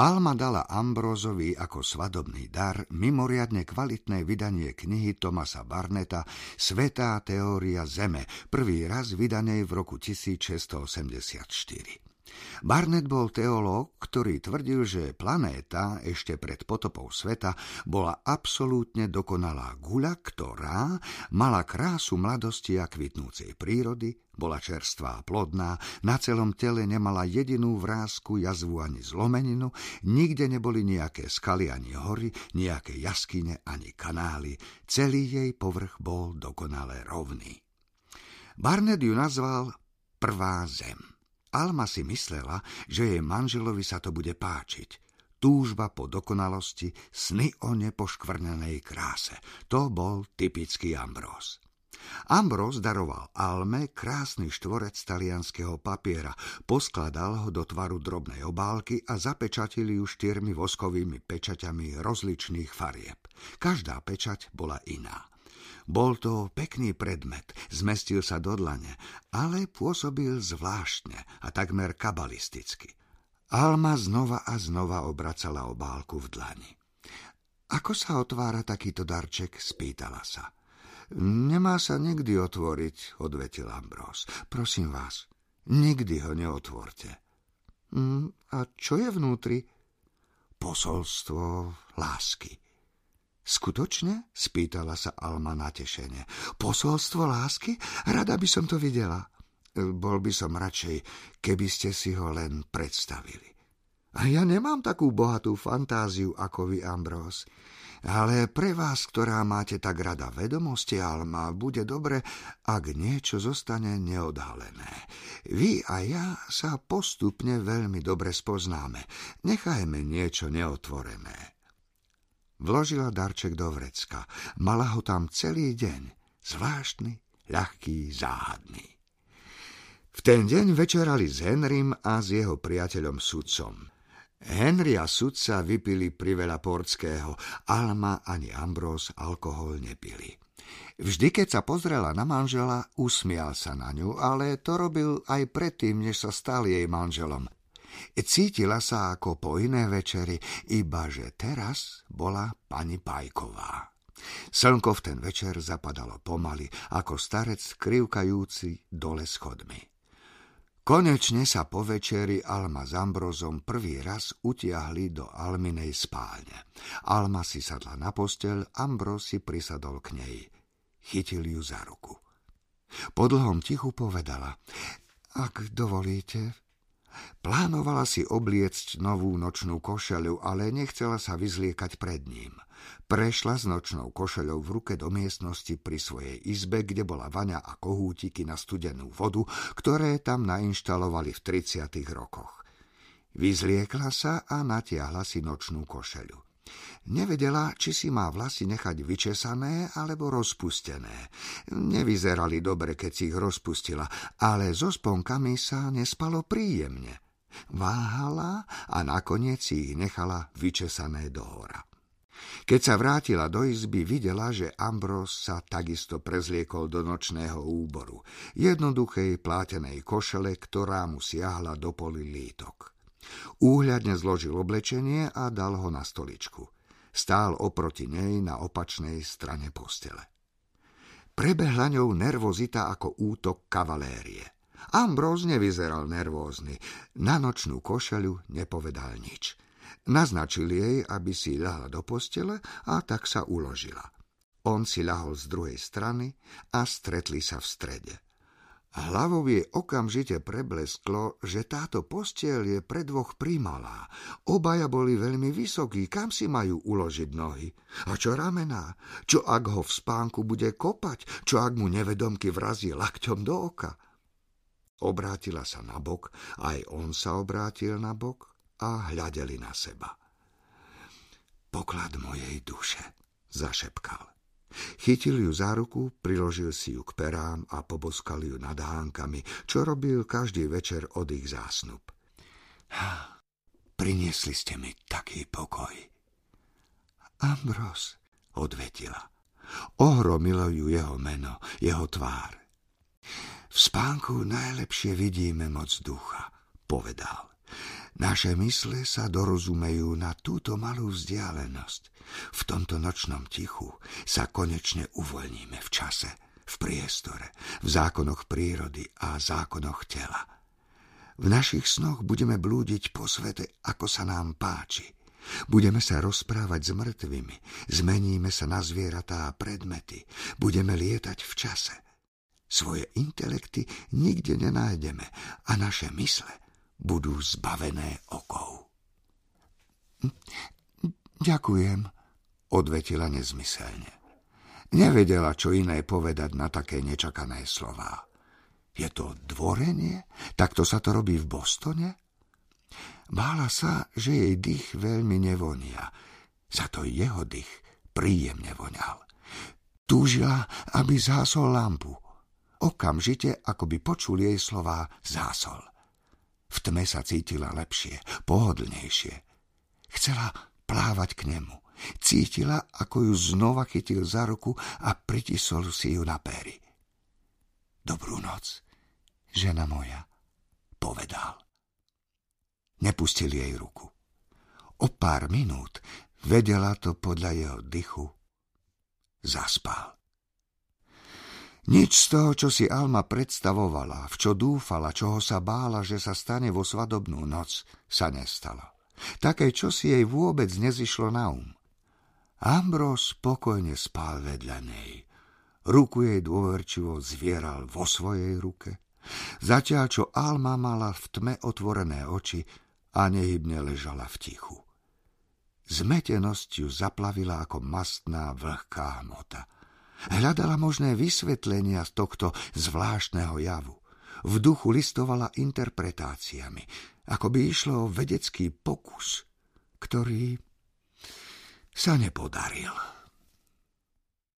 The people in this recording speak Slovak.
Alma dala Ambrózovi ako svadobný dar mimoriadne kvalitné vydanie knihy Thomasa Burneta Svetá teória zeme, prvý raz vydanej v roku 1684. Burnet bol teológ, ktorý tvrdil, že planéta ešte pred potopou sveta bola absolútne dokonalá guľa, ktorá mala krásu mladosti a kvitnúcej prírody, bola čerstvá a plodná, na celom tele nemala jedinú vrásku, jazvu ani zlomeninu, nikde neboli nejaké skaly ani hory, nejaké jaskyne ani kanály, celý jej povrch bol dokonale rovný. Burnet ju nazval Prvá zem. Alma si myslela, že jej manželovi sa to bude páčiť. Túžba po dokonalosti, sny o nepoškvrnenej kráse. To bol typický Ambrose. Ambrose daroval Alme krásny štvorec talianského papiera, poskladal ho do tvaru drobnej obálky a zapečatil ju 4 voskovými pečaťami rozličných farieb. Každá pečať bola iná. Bol to pekný predmet, zmestil sa do dlane, ale pôsobil zvláštne a takmer kabalisticky. Alma znova a znova obracala obálku v dlani. Ako sa otvára takýto darček, spýtala sa. Nemá sa nikdy otvoriť, odvetil Ambrose. Prosím vás, nikdy ho neotvorte. A čo je vnútri? Posolstvo lásky. Skutočne? Spýtala sa Alma natešene. Posolstvo lásky? Rada by som to videla. Bol by som radšej, keby ste si ho len predstavili. A ja nemám takú bohatú fantáziu ako vy, Ambrose. Ale pre vás, ktorá máte tak rada vedomosti, Alma, bude dobre, ak niečo zostane neodhalené. Vy a ja sa postupne veľmi dobre spoznáme. Nechajme niečo neotvorené. Vložila darček do vrecka. Mala ho tam celý deň. Zvláštny, ľahký, záhadný. V ten deň večerali s Henrym a s jeho priateľom sudcom. Henry a sudca vypili priveľa portského. Alma ani Ambrose alkohol nepili. Vždy, keď sa pozrela na manžela, usmial sa na ňu, ale to robil aj predtým, než sa stal jej manželom. Cítila sa ako po iné večeri, ibaže teraz bola pani Pajková. Slnko v ten večer zapadalo pomaly, ako starec krivkajúci dole schodmi. Konečne sa po večeri Alma s Ambrozom prvý raz utiahli do Alminej spálne. Alma si sadla na posteľ, Ambrose si prisadol k nej. Chytil ju za ruku. Po dlhom tichu povedala, ak dovolíte... Plánovala si obliecť novú nočnú košeľu, ale nechcela sa vyzliekať pred ním. Prešla s nočnou košeľou v ruke do miestnosti pri svojej izbe, kde bola vaňa a kohútiky na studenú vodu, ktoré tam nainštalovali v 30. rokoch. Vyzliekla sa a natiahla si nočnú košeľu. Nevedela, či si má vlasy nechať vyčesané alebo rozpustené. Nevyzerali dobre, keď si ich rozpustila, ale so sponkami sa nespalo príjemne. Váhala a nakoniec si ich nechala vyčesané dohora. Keď sa vrátila do izby, videla, že Ambrose sa takisto prezliekol do nočného úboru, jednoduchej plátenej košele, ktorá mu siahla do poly lítok. Úhľadne zložil oblečenie a dal ho na stoličku. Stál oproti nej na opačnej strane postele. Prebehla ňou nervozita ako útok kavalérie. Ambrose nevyzeral nervózny. Na nočnú košeľu nepovedal nič. Naznačil jej, aby si ľahla do postele a tak sa uložila. On si ľahol z druhej strany a stretli sa v strede. Hlavou jej okamžite preblesklo, že táto posteľ je pre dvoch primalá. Obaja boli veľmi vysokí, kam si majú uložiť nohy? A čo ramená? Čo ak ho v spánku bude kopať? Čo ak mu nevedomky vrazí lakťom do oka? Obrátila sa na bok, aj on sa obrátil na bok a hľadeli na seba. Poklad mojej duše, zašepkal. Chytil ju za ruku, priložil si ju k perám a poboskal ju nad hánkami, čo robil každý večer od ich zásnub. Priniesli ste mi taký pokoj. Ambrose, odvetila. Ohromilo ju jeho meno, jeho tvár. V spánku najlepšie vidíme moc ducha, povedal. Naše mysle sa dorozumejú na túto malú vzdialenosť. V tomto nočnom tichu sa konečne uvoľníme v čase, v priestore, v zákonoch prírody a zákonoch tela. V našich snoch budeme blúdiť po svete, ako sa nám páči. Budeme sa rozprávať s mŕtvými, zmeníme sa na zvieratá a predmety, budeme lietať v čase. Svoje intelekty nikde nenájdeme a naše mysle budú zbavené okov. Ďakujem, odvetila nezmyselne. Nevedela, čo iné povedať na také nečakané slová. Je to dvorenie? Takto sa to robí v Bostone? Bála sa, že jej dých veľmi nevonia. Za to jeho dých príjemne voňal. Túžila, aby zhasol lampu. Okamžite, ako by počul jej slová, zhasol. V tme sa cítila lepšie, pohodlnejšie. Chcela plávať k nemu. Cítila, ako ju znova chytil za ruku a pritisol si ju na pery. Dobrú noc, žena moja, povedal. Nepustil jej ruku. O pár minút, vedela to podľa jeho dychu, zaspal. Nič z toho, čo si Alma predstavovala, v čo dúfala, čoho sa bála, že sa stane vo svadobnú noc, sa nestalo. Také čosi jej vôbec nezišlo na um. Ambrose spokojne spal vedľa nej. Ruku jej dôverčivo zvieral vo svojej ruke, zatiaľ čo Alma mala v tme otvorené oči a nehybne ležala v tichu. Zmetenosť ju zaplavila ako mastná vlhká hmota. Hľadala možné vysvetlenia z tohto zvláštneho javu. V duchu listovala interpretáciami, ako by išlo o vedecký pokus, ktorý sa nepodaril.